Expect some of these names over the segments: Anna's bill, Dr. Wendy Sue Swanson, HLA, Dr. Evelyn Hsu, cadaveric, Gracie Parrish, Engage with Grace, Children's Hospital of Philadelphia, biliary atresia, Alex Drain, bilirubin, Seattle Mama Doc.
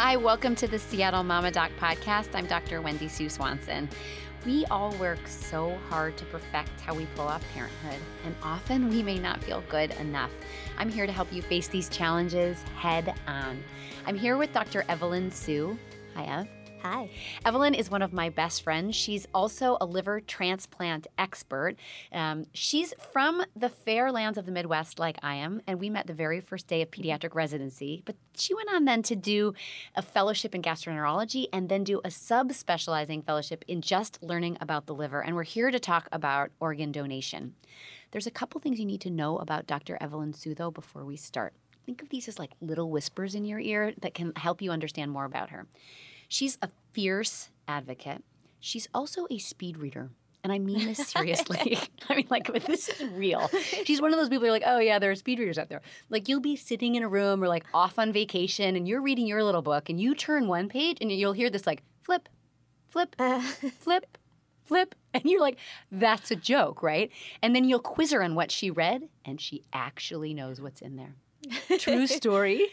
Hi, welcome to the Seattle Mama Doc podcast. I'm Dr. Wendy Sue Swanson. We all work so hard to perfect how we pull off parenthood, and often we may not feel good enough. I'm here to help you face these challenges head on. I'm here with Dr. Evelyn Hsu. Hi, Ev. Hi. Evelyn is one of my best friends. She's also a liver transplant expert. She's from the fair lands of the Midwest like I am, and we met the very first day of pediatric residency. But she went on then to do a fellowship in gastroenterology and then do a subspecializing fellowship in just learning about the liver. And we're here to talk about organ donation. There's a couple things you need to know about Dr. Evelyn Hsu, though, before we start. Think of these as like little whispers in your ear that can help you understand more about her. She's a fierce advocate. She's also a speed reader. And I mean this seriously. I mean, like, this is real. She's one of those people who are like, oh, yeah, there are speed readers out there. Like, you'll be sitting in a room or, like, off on vacation, and you're reading your little book, and you turn one page, and you'll hear this, like, flip, flip, flip, flip. And you're like, that's a joke, right? And then you'll quiz her on what she read, and she actually knows what's in there. True story.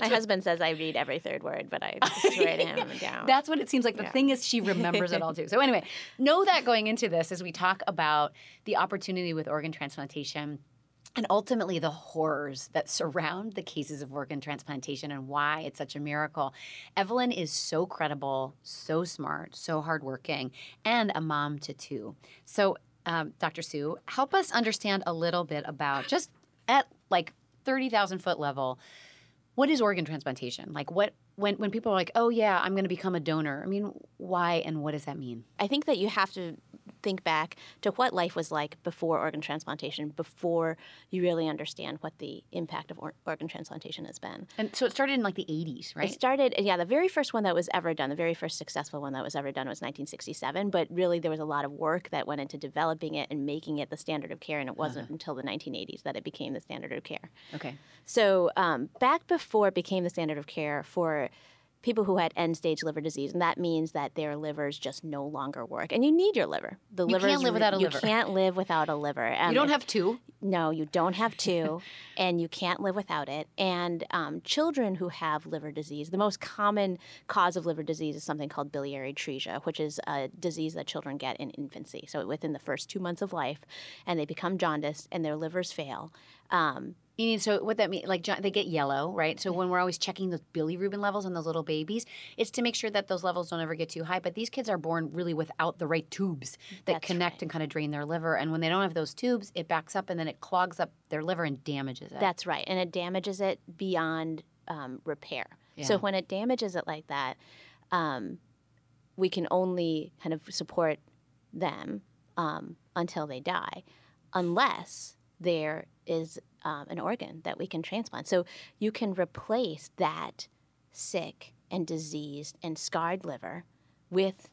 My husband says I read every third word, but I just write him down. That's what it seems like. The thing is, she remembers it all, too. So anyway, know that going into this as we talk about the opportunity with organ transplantation and ultimately the horrors that surround the cases of organ transplantation and why it's such a miracle. Evelyn is so credible, so smart, so hardworking, and a mom to two. So, Dr. Hsu, help us understand a little bit about just at, like, 30,000-foot level, what is organ transplantation? Like, what when people are like, oh, yeah, I'm going to become a donor, I mean, why and what does that mean? I think that you have to think back to what life was like before organ transplantation, before you really understand what the impact of organ transplantation has been. And so it started in, like, the 80s, right? It started, yeah, the very first one that was ever done, the very first successful one that was ever done was 1967, but really there was a lot of work that went into developing it and making it the standard of care, and it wasn't until the 1980s that it became the standard of care. Okay. So back before it became the standard of care for people who had end-stage liver disease, and that means that their livers just no longer work. And you need your liver. You can't live without a liver. You don't have two. No, you don't have two, and you can't live without it. And children who have liver disease, the most common cause of liver disease is something called biliary atresia, which is a disease that children get in infancy, so within the first 2 months of life, and they become jaundiced, and their livers fail. You mean, so what that means, like, they get yellow, right? So when we're always checking those bilirubin levels on those little babies, it's to make sure that those levels don't ever get too high. But these kids are born really without the right tubes that connect and kind of drain their liver. And when they don't have those tubes, it backs up and then it clogs up their liver and damages it. That's right. And it damages it beyond repair. Yeah. So when it damages it like that, we can only kind of support them until they die, unless there is an organ that we can transplant. So you can replace that sick and diseased and scarred liver with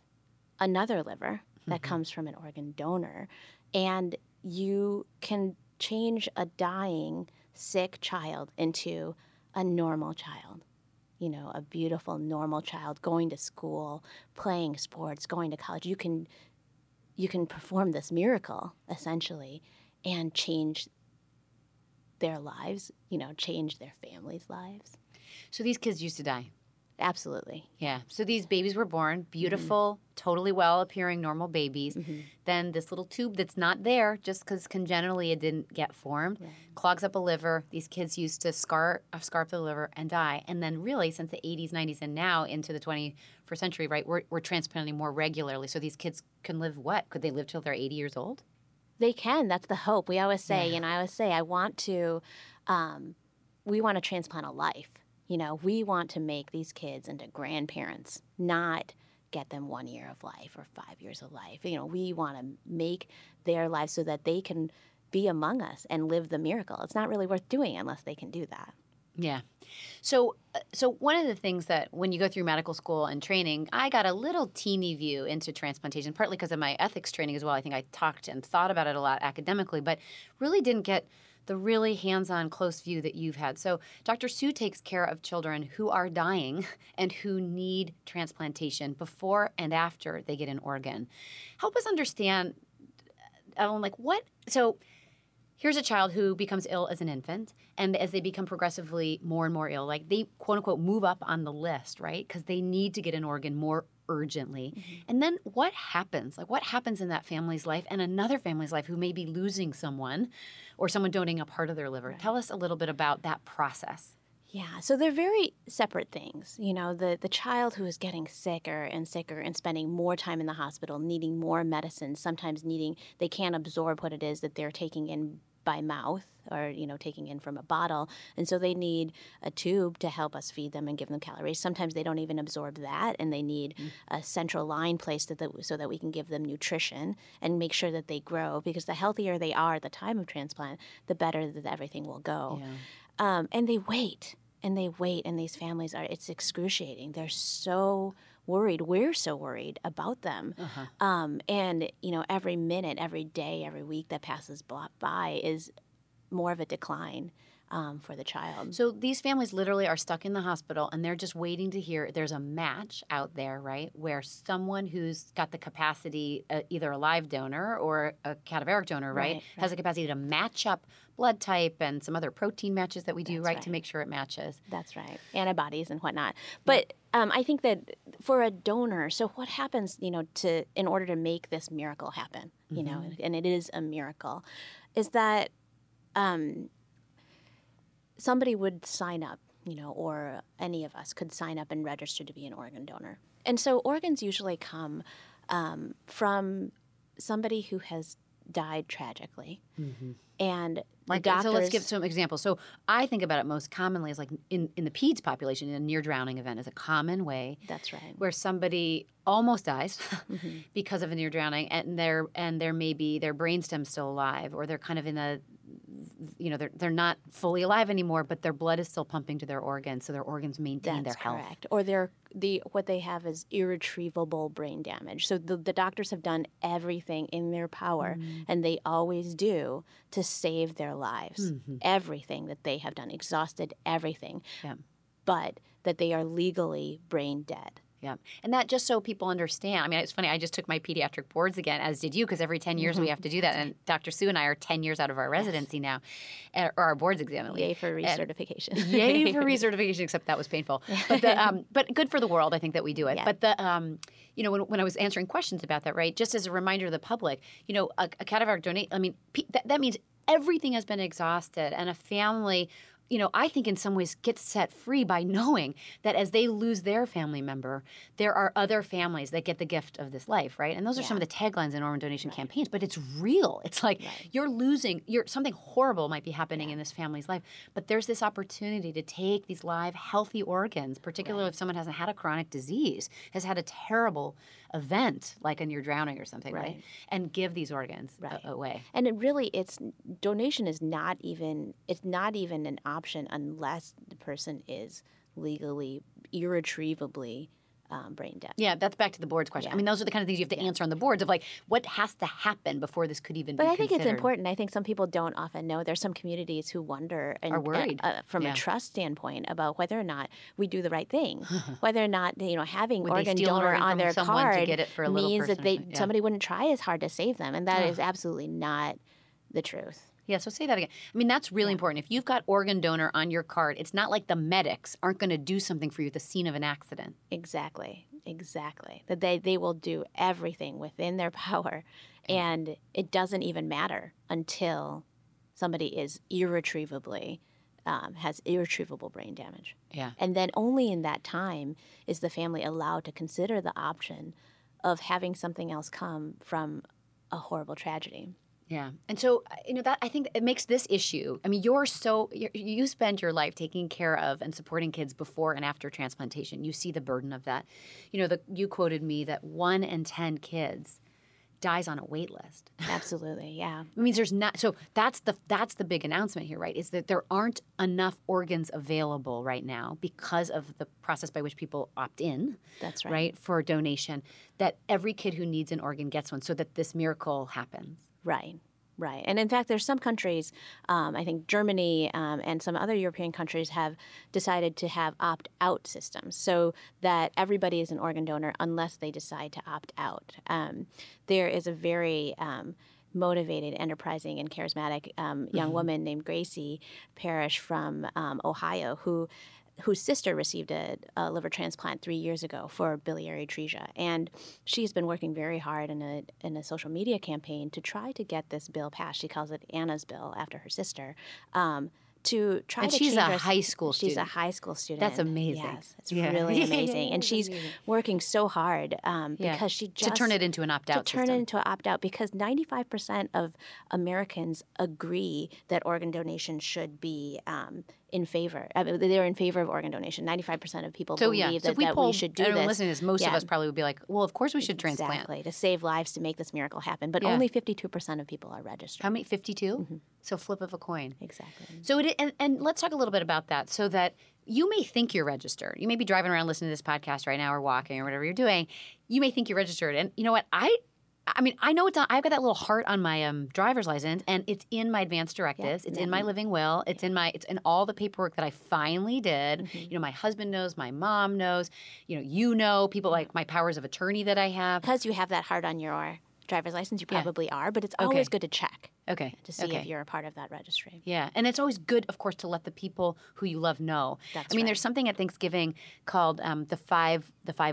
another liver that comes from an organ donor. And you can change a dying, sick child into a normal child. You know, a beautiful, normal child going to school, playing sports, going to college. You can perform this miracle, essentially, and change their lives, you know, change their families' lives. So these kids used to die. Absolutely. Yeah. So these babies were born, beautiful, totally well-appearing, normal babies. Mm-hmm. Then this little tube that's not there just because congenitally it didn't get formed clogs up a liver. These kids used to scar up the liver and die. And then really since the 80s, 90s, and now into the 21st century, right, we're transplanting more regularly. So these kids can live what? Could they live till they're 80 years old? They can. That's the hope. We always say, you know, I want to, we want to transplant a life. You know, we want to make these kids into grandparents, not get them 1 year of life or 5 years of life. You know, we want to make their life so that they can be among us and live the miracle. It's not really worth doing unless they can do that. Yeah. So one of the things that when you go through medical school and training, I got a little teeny view into transplantation, partly because of my ethics training as well. I think I talked and thought about it a lot academically, but really didn't get the really hands-on, close view that you've had. So Dr. Hsu takes care of children who are dying and who need transplantation before and after they get an organ. Help us understand, Evelyn, like what – so – here's a child who becomes ill as an infant, and as they become progressively more and more ill, like they, quote unquote, move up on the list, right? Because they need to get an organ more urgently. Mm-hmm. And then what happens? Like what happens in that family's life and another family's life who may be losing someone or someone donating a part of their liver? Right. Tell us a little bit about that process. Yeah, so they're very separate things. You know, the child who is getting sicker and sicker and spending more time in the hospital, needing more medicine, sometimes needing, they can't absorb what it is that they're taking in by mouth or, you know, taking in from a bottle. And so they need a tube to help us feed them and give them calories. Sometimes they don't even absorb that, and they need a central line placed so that we can give them nutrition and make sure that they grow, because the healthier they are at the time of transplant, the better that everything will go. Yeah. And they wait. And they wait, and these families are, it's excruciating. They're so worried. We're so worried about them. Uh-huh. And, you know, every minute, every day, every week that passes by is more of a decline for the child. So these families literally are stuck in the hospital, and they're just waiting to hear. There's a match out there, right, where someone who's got the capacity, either a live donor or a cadaveric donor, right, has the capacity to match up blood type and some other protein matches that we do, right, to make sure it matches. That's right. Antibodies and whatnot. But I think that for a donor, so what happens, you know, to in order to make this miracle happen, you know, and it is a miracle, is that somebody would sign up, you know, or any of us could sign up and register to be an organ donor. And so organs usually come from somebody who has died tragically. Mm-hmm. And like, doctors, so let's give some examples. So I think about it most commonly as like in the peds population, in a near drowning event is a common way. That's right. Where somebody almost dies because of a near drowning, and there may be their brainstem still alive, or they're kind of in a, you know, they're not fully alive anymore, but their blood is still pumping to their organs, so their organs maintain their health. That's correct. Or what they have is irretrievable brain damage. So the doctors have done everything in their power, and they always do, to save their lives. Mm-hmm. Everything that they have done, exhausted everything, but that they are legally brain dead. Yeah. And that, just so people understand, I mean, it's funny, I just took my pediatric boards again, as did you, because every 10 years we have to do that. And Dr. Sue and I are 10 years out of our residency now, or our boards exam. Yay for recertification. Yay for recertification, except that was painful. But but good for the world, I think, that we do it. Yeah. But you know, when I was answering questions about that, right, just as a reminder to the public, you know, a cadaveric donate, I mean, that means everything has been exhausted, and a family, you know, I think in some ways gets set free by knowing that as they lose their family member, there are other families that get the gift of this life, right? And those are some of the taglines in organ donation campaigns, but it's real. It's like you're losing, something horrible might be happening in this family's life, but there's this opportunity to take these live, healthy organs, particularly if someone hasn't had a chronic disease, has had a terrible event, like a near drowning or something, right? And give these organs away. And it really, donation is not even, it's not even an option unless the person is legally, irretrievably brain dead. Yeah, that's back to the board's question. Yeah. I mean, those are the kind of things you have to answer on the boards of, like, what has to happen before this could even be considered. But I think it's important. I think some people don't often know. There's some communities who wonder and are worried from a trust standpoint about whether or not we do the right thing, whether or not, you know, having organ donor on their card means that somebody wouldn't try as hard to save them, and that is absolutely not the truth. Yeah, so say that again. I mean, that's really important. If you've got organ donor on your card, it's not like the medics aren't going to do something for you at the scene of an accident. Exactly. That they will do everything within their power, and it doesn't even matter until somebody is has irretrievable brain damage. Yeah. And then only in that time is the family allowed to consider the option of having something else come from a horrible tragedy. Yeah. And so, you know, that, I think it makes this issue. I mean, you spend your life taking care of and supporting kids before and after transplantation. You see the burden of that. You know, you quoted me that 1 in 10 kids dies on a wait list. Absolutely. Yeah. It means there's not, so that's the big announcement here, right? Is that there aren't enough organs available right now because of the process by which people opt in. That's right. Right, for donation, that every kid who needs an organ gets one, so that this miracle happens. Right. And in fact, there's some countries, I think Germany and some other European countries have decided to have opt-out systems so that everybody is an organ donor unless they decide to opt out. There is a very motivated, enterprising, and charismatic young woman named Gracie Parrish from Ohio, whose sister received a liver transplant 3 years ago for biliary atresia. And she's been working very hard in a social media campaign to try to get this bill passed. She calls it Anna's bill, after her sister, She's a high school student. That's amazing. Yes, it's really amazing. And she's working so hard because she just... To turn it into an opt-out system. To turn it into an opt-out, because 95% of Americans agree that organ donation should be... in favor. I mean, they're in favor of organ donation. 95% of people believe that we should do this. Most of us probably would be like, well, of course we should transplant. Exactly, to save lives, to make this miracle happen. But only 52% of people are registered. How many? 52? Mm-hmm. So flip of a coin. Exactly. So and let's talk a little bit about that, so that you may think you're registered. You may be driving around listening to this podcast right now, or walking, or whatever you're doing. You may think you're registered. And you know what? I know it's not, I've got that little heart on my driver's license, and it's in my advance directives. It's in my living will. It's in all the paperwork that I finally did. Mm-hmm. You know, my husband knows, my mom knows, you know, people like my powers of attorney that I have. Because you have that heart on your driver's license, you probably are, but it's always good to check. Okay. To see if you're a part of that registry. Yeah. And it's always good, of course, to let the people who you love know. That's right. There's something at Thanksgiving called the Five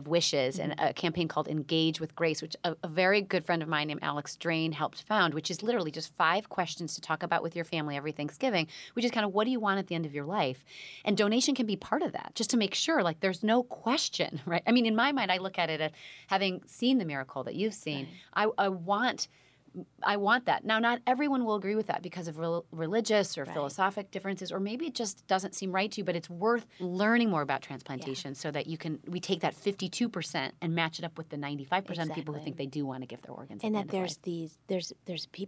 Wishes, mm-hmm. and a campaign called Engage with Grace, which a very good friend of mine named Alex Drain helped found, which is literally just 5 questions to talk about with your family every Thanksgiving, which is kind of what do you want at the end of your life? And donation can be part of that, just to make sure, like, there's no question, right? In my mind, I look at it as having seen the miracle that you've seen. Right. I want that. Now, not everyone will agree with that because of religious or philosophic differences, or maybe it just doesn't seem right to you, but it's worth learning more about transplantation so that we take that 52% and match it up with the 95% of people who think they do want to give their organs. And there's people,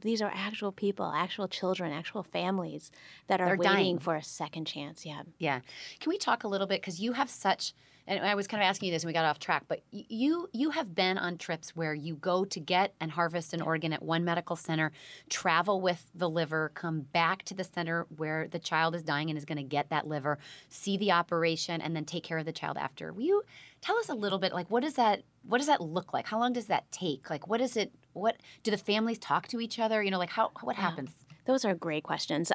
these are actual people, actual children, actual families that are waiting for a second chance. Yeah. Yeah. Can we talk a little bit, because you have such... And I was kind of asking you this, and we got off track, but you have been on trips where you go to get and harvest an organ at one medical center, travel with the liver, come back to the center where the child is dying and is going to get that liver, see the operation, and then take care of the child after. Will you tell us a little bit, like, what does that look like? How long does that take? Like, what do the families talk to each other? What happens? Those are great questions.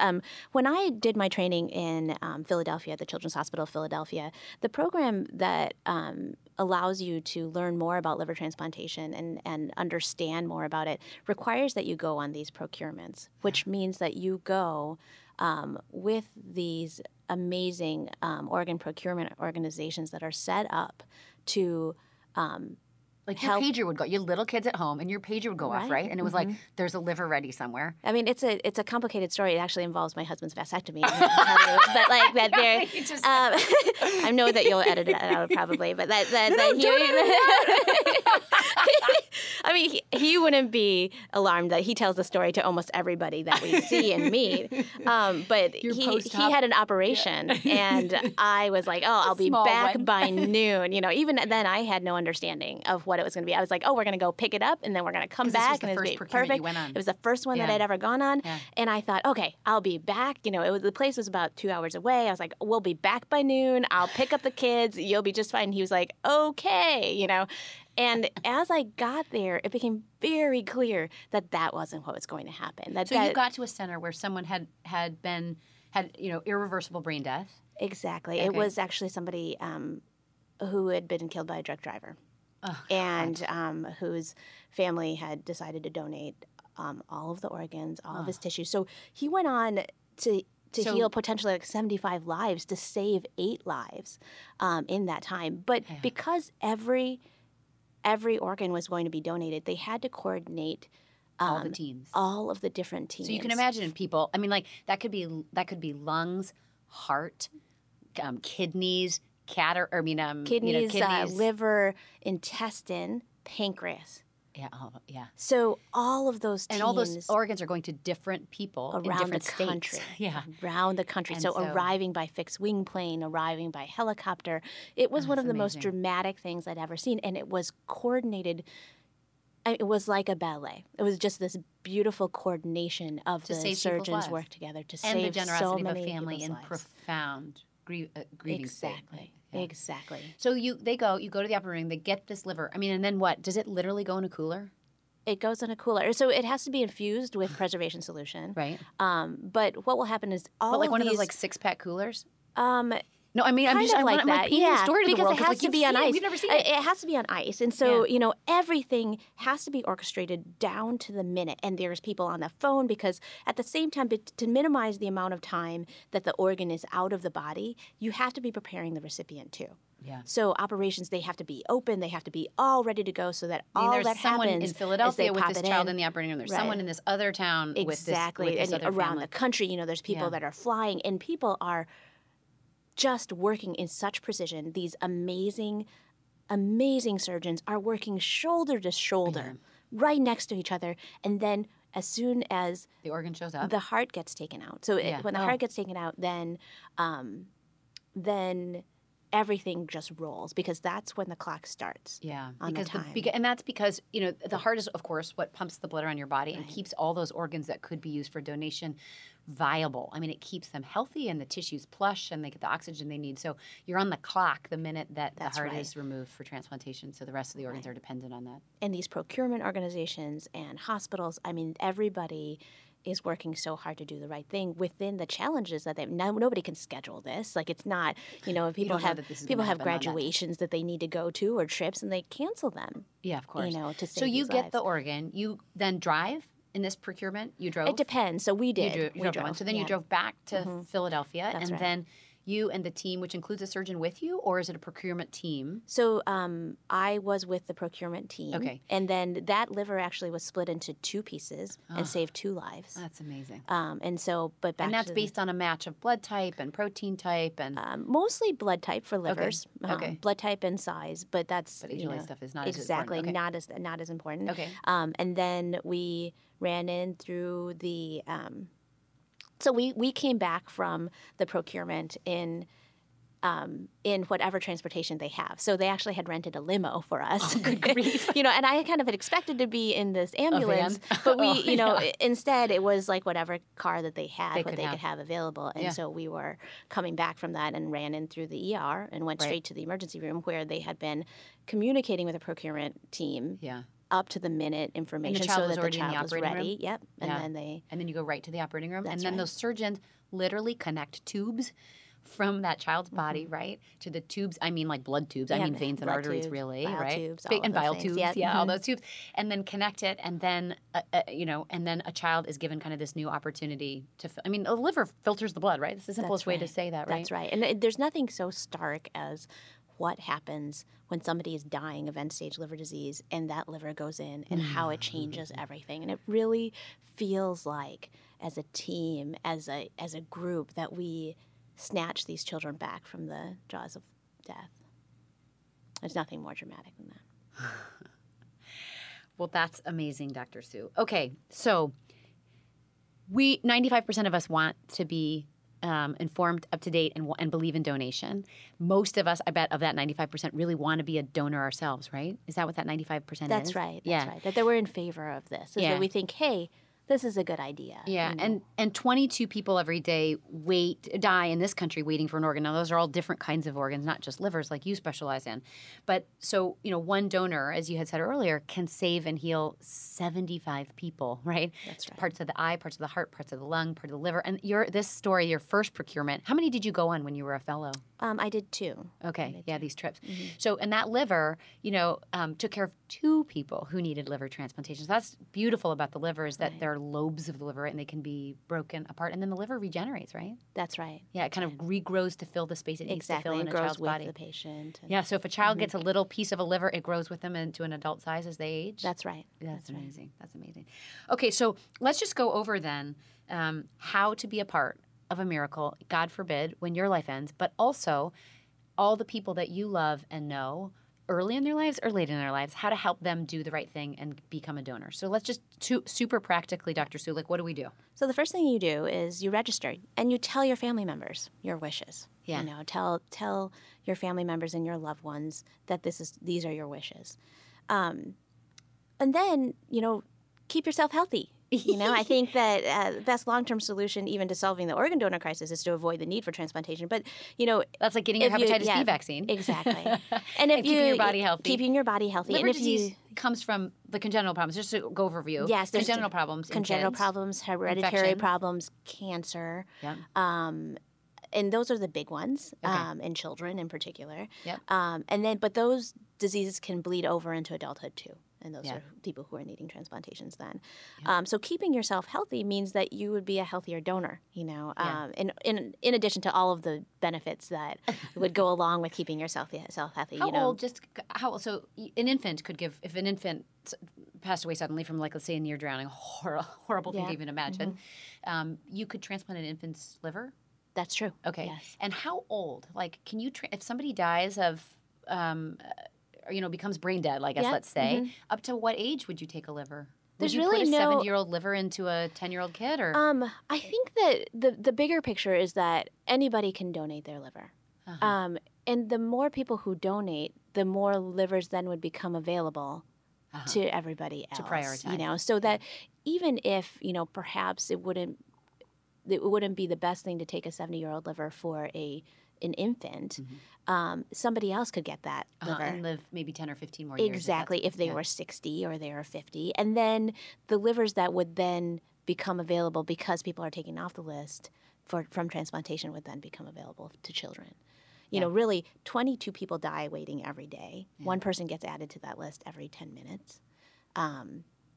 When I did my training in Philadelphia, the Children's Hospital of Philadelphia, the program that allows you to learn more about liver transplantation and understand more about it requires that you go on these procurements, which means that you go with these amazing organ procurement organizations that are set up to help. Your pager would go, your little kids at home, and your pager would go off, right? And it was like, there's a liver ready somewhere. It's a complicated story. It actually involves my husband's vasectomy. I know that you'll edit it out probably, but he wouldn't be alarmed that he tells the story to almost everybody that we see and meet. But he had an operation, and I was like, I'll be back by noon. Even then, I had no understanding of what it was going to be. I was like, we're going to go pick it up, and then we're going to come back. And it was perfect. You went on. It was the first one that I'd ever gone on, and I thought, okay, I'll be back. The place was about 2 hours away. I was like, we'll be back by noon. I'll pick up the kids. You'll be just fine. He was like, okay, And as I got there, it became very clear that that wasn't what was going to happen. You got to a center where someone had irreversible brain death. Exactly. Okay. It was actually somebody who had been killed by a drunk driver, and whose family had decided to donate all of the organs, all of his tissues. So he went on to heal potentially like 75 lives, to save 8 lives in that time. But because every organ was going to be donated, they had to coordinate all the teams, all of the different teams. So you can imagine people. That could be lungs, heart, kidneys, liver, intestine, pancreas. Yeah, yeah. So all of those teams, and all those organs are going to different people around in different states. Country. Yeah, around the country. So arriving by fixed wing plane, arriving by helicopter. It was one of the most dramatic things I'd ever seen, and it was coordinated. It was like a ballet. It was just this beautiful coordination of the surgeons work together to save so many people's lives. And the generosity of a family in profound grieving state. Exactly. Yeah. Exactly. So you go to the operating room, they get this liver. And then what? Does it literally go in a cooler? It goes in a cooler. So it has to be infused with preservation solution. Right. But what will happen is all of these... But like one of those like 6-pack coolers? No, I mean, I'm just... Kind of like that. Yeah, because it has to be on ice. We've never seen it. It has to be on ice. And so, you know, everything has to be orchestrated down to the minute. And there's people on the phone because at the same time, to minimize the amount of time that the organ is out of the body, you have to be preparing the recipient too. Yeah. So operations, they have to be open. They have to be all ready to go so that all that happens. There's someone in Philadelphia with this child in the operating room. There's someone in this other town with this other family. Exactly. And around the country, you know, there's people that are flying. And people are... just working in such precision. These amazing, amazing surgeons are working shoulder to shoulder, right next to each other. And then as soon as the organ shows up, the heart gets taken out. So when the heart gets taken out, then everything just rolls because that's when the clock starts. Yeah, and that's because, you know, the heart is, of course, what pumps the blood around your body and keeps all those organs that could be used for donation viable. I mean, it keeps them healthy and the tissue's plush and they get the oxygen they need. So you're on the clock the minute that the heart is removed for transplantation. So the rest of the organs are dependent on that. And these procurement organizations and hospitals, I mean, everybody is working so hard to do the right thing within the challenges that nobody can schedule this. Like it's not, you know, people have graduations that they need to go to or trips and they cancel them. Yeah, of course. You know, to save lives. The organ, you then drive. In this procurement, you drove? It depends. So we did. We drove. So then you drove back to Philadelphia. That's then you and the team, which includes a surgeon with you, or is it a procurement team? So I was with the procurement team. Okay. And then that liver actually was split into two pieces and saved 2 lives. That's amazing. And so, but back to... And that's based on a match of blood type and protein type and... mostly blood type for livers. Okay. Blood type and size, but that's... But HLA stuff is not as important. Exactly. Not as important. Okay. And then we... ran in through the, so we came back from the procurement in whatever transportation they have. So they actually had rented a limo for us. Oh, good grief. You know, and I kind of had expected to be in this ambulance, but instead it was like whatever car that they had, could have available. And so we were coming back from that and ran in through the ER and went straight to the emergency room where they had been communicating with a procurement team. Yeah. Up to the minute information so that the child was ready. Yep. And then you go right to the operating room. And then those surgeons literally connect tubes from that child's body, right? To the tubes. I mean, like blood tubes. I mean, veins and arteries, really, right? Tubes, and bile tubes. All those tubes. And then connect it. And then, a child is given kind of this new opportunity to, the liver filters the blood, right? It's the simplest way to say that, right? That's right. And there's nothing so stark as what happens when somebody is dying of end-stage liver disease and that liver goes in and how it changes everything. And it really feels like, as a team, as a group, that we snatch these children back from the jaws of death. There's nothing more dramatic than that. Well, that's amazing, Dr. Sue. Okay, so 95% of us want to be informed, up to date, and believe in donation. Most of us, I bet, of that 95% really want to be a donor ourselves, right? Is that what that 95% is? That's right. That's right. That we're in favor of this. That we think, hey, this is a good idea. Yeah. You know? And 22 people every day die in this country waiting for an organ. Now, those are all different kinds of organs, not just livers like you specialize in. But so, you know, one donor, as you had said earlier, can save and heal 75 people, right? That's right. Parts of the eye, parts of the heart, parts of the lung, part of the liver. And your first procurement, how many did you go on when you were a fellow? I did 2. Okay. These trips. Mm-hmm. So, and that liver, you know, took care of 2 people who needed liver transplantations. That's beautiful about the liver is that there are lobes of the liver and they can be broken apart. And then the liver regenerates, right? That's right. Yeah, it kind of regrows to fill the space it needs to fill in a child's body. Exactly, it grows with the patient. Yeah, so if a child gets a little piece of a liver, it grows with them into an adult size as they age. That's right. That's amazing. Right. That's amazing. Okay, so let's just go over then how to be a part of a miracle, God forbid, when your life ends, but also all the people that you love and know early in their lives or late in their lives, how to help them do the right thing and become a donor. So let's just super practically, Dr. Sue, like what do we do? So the first thing you do is you register and you tell your family members your wishes. Yeah. You know, tell your family members and your loved ones that these are your wishes. And then, you know, keep yourself healthy. You know, I think that the best long-term solution even to solving the organ donor crisis is to avoid the need for transplantation. But, you know... That's like getting your hepatitis B vaccine. Exactly. And if keeping your body healthy. Keeping your body healthy. Liver disease comes from the congenital problems. Just to go overview. Yes. There's congenital problems. Congenital problems, hereditary problems, cancer. Yeah. And those are the big ones, in children in particular. Yep. And then, but those diseases can bleed over into adulthood, too. And those are people who are needing transplantations then. Yeah. So keeping yourself healthy means that you would be a healthier donor, you know, in addition to all of the benefits that would go along with keeping yourself healthy. So an infant could give, if an infant passed away suddenly from, like, let's say, a near drowning, horrible thing to even imagine, you could transplant an infant's liver? That's true. Okay. Yes. And how old? Like, can you, if somebody dies of... becomes brain dead, I guess, let's say. Mm-hmm. Up to what age would you take a liver? There's really put a 7-year-old liver into a 10-year-old kid? Or I think that the bigger picture is that anybody can donate their liver. Uh-huh. And the more people who donate, the more livers then would become available to everybody else. To prioritize. You know, so that even if, you know, perhaps it wouldn't be the best thing to take a 70-year-old liver for an infant, somebody else could get that liver. And live maybe 10 or 15 more years. Exactly, if they were 60 or they were 50. And then the livers that would then become available because people are taking off the list from transplantation would then become available to children. You know, really, 22 people die waiting every day. Yeah. One person gets added to that list every 10 minutes.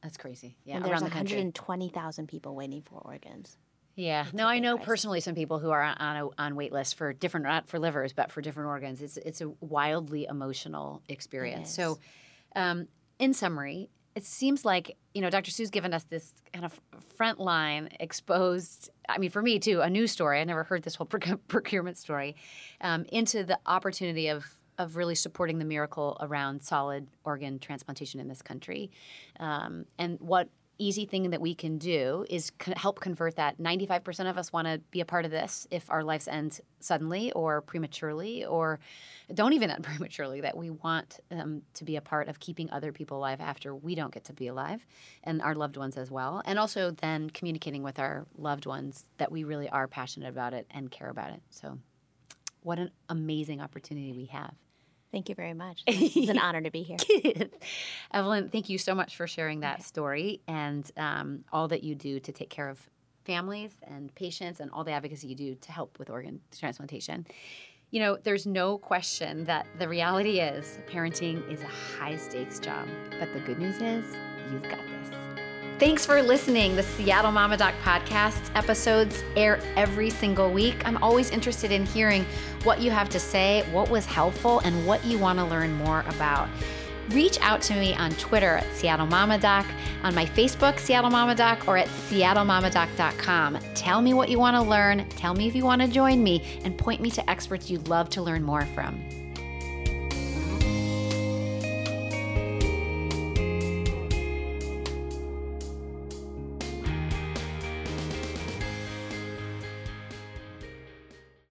That's crazy. Yeah, and there's 120,000 people waiting for organs. Yeah. No, I know personally some people who are on wait lists for different, not for livers, but for different organs. It's a wildly emotional experience. So in summary, it seems like, you know, Dr. Sue's given us this kind of frontline exposed, I mean, for me too, a new story. I never heard this whole procurement story, into the opportunity of really supporting the miracle around solid organ transplantation in this country. And what easy thing that we can do is help convert that. 95% of us want to be a part of this if our lives end suddenly or prematurely or don't even end prematurely, that we want to be a part of keeping other people alive after we don't get to be alive, and our loved ones as well. And also then communicating with our loved ones that we really are passionate about it and care about it. So what an amazing opportunity we have. Thank you very much. It's an honor to be here. Evelyn, thank you so much for sharing that story and all that you do to take care of families and patients and all the advocacy you do to help with organ transplantation. You know, there's no question that the reality is parenting is a high-stakes job, but the good news is you've got this. Thanks for listening. The Seattle Mama Doc podcast episodes air every single week. I'm always interested in hearing what you have to say, what was helpful, and what you want to learn more about. Reach out to me on Twitter at Seattle Mama Doc, on my Facebook, Seattle Mama Doc, or at seattlemamadoc.com. Tell me what you want to learn. Tell me if you want to join me, and point me to experts you'd love to learn more from.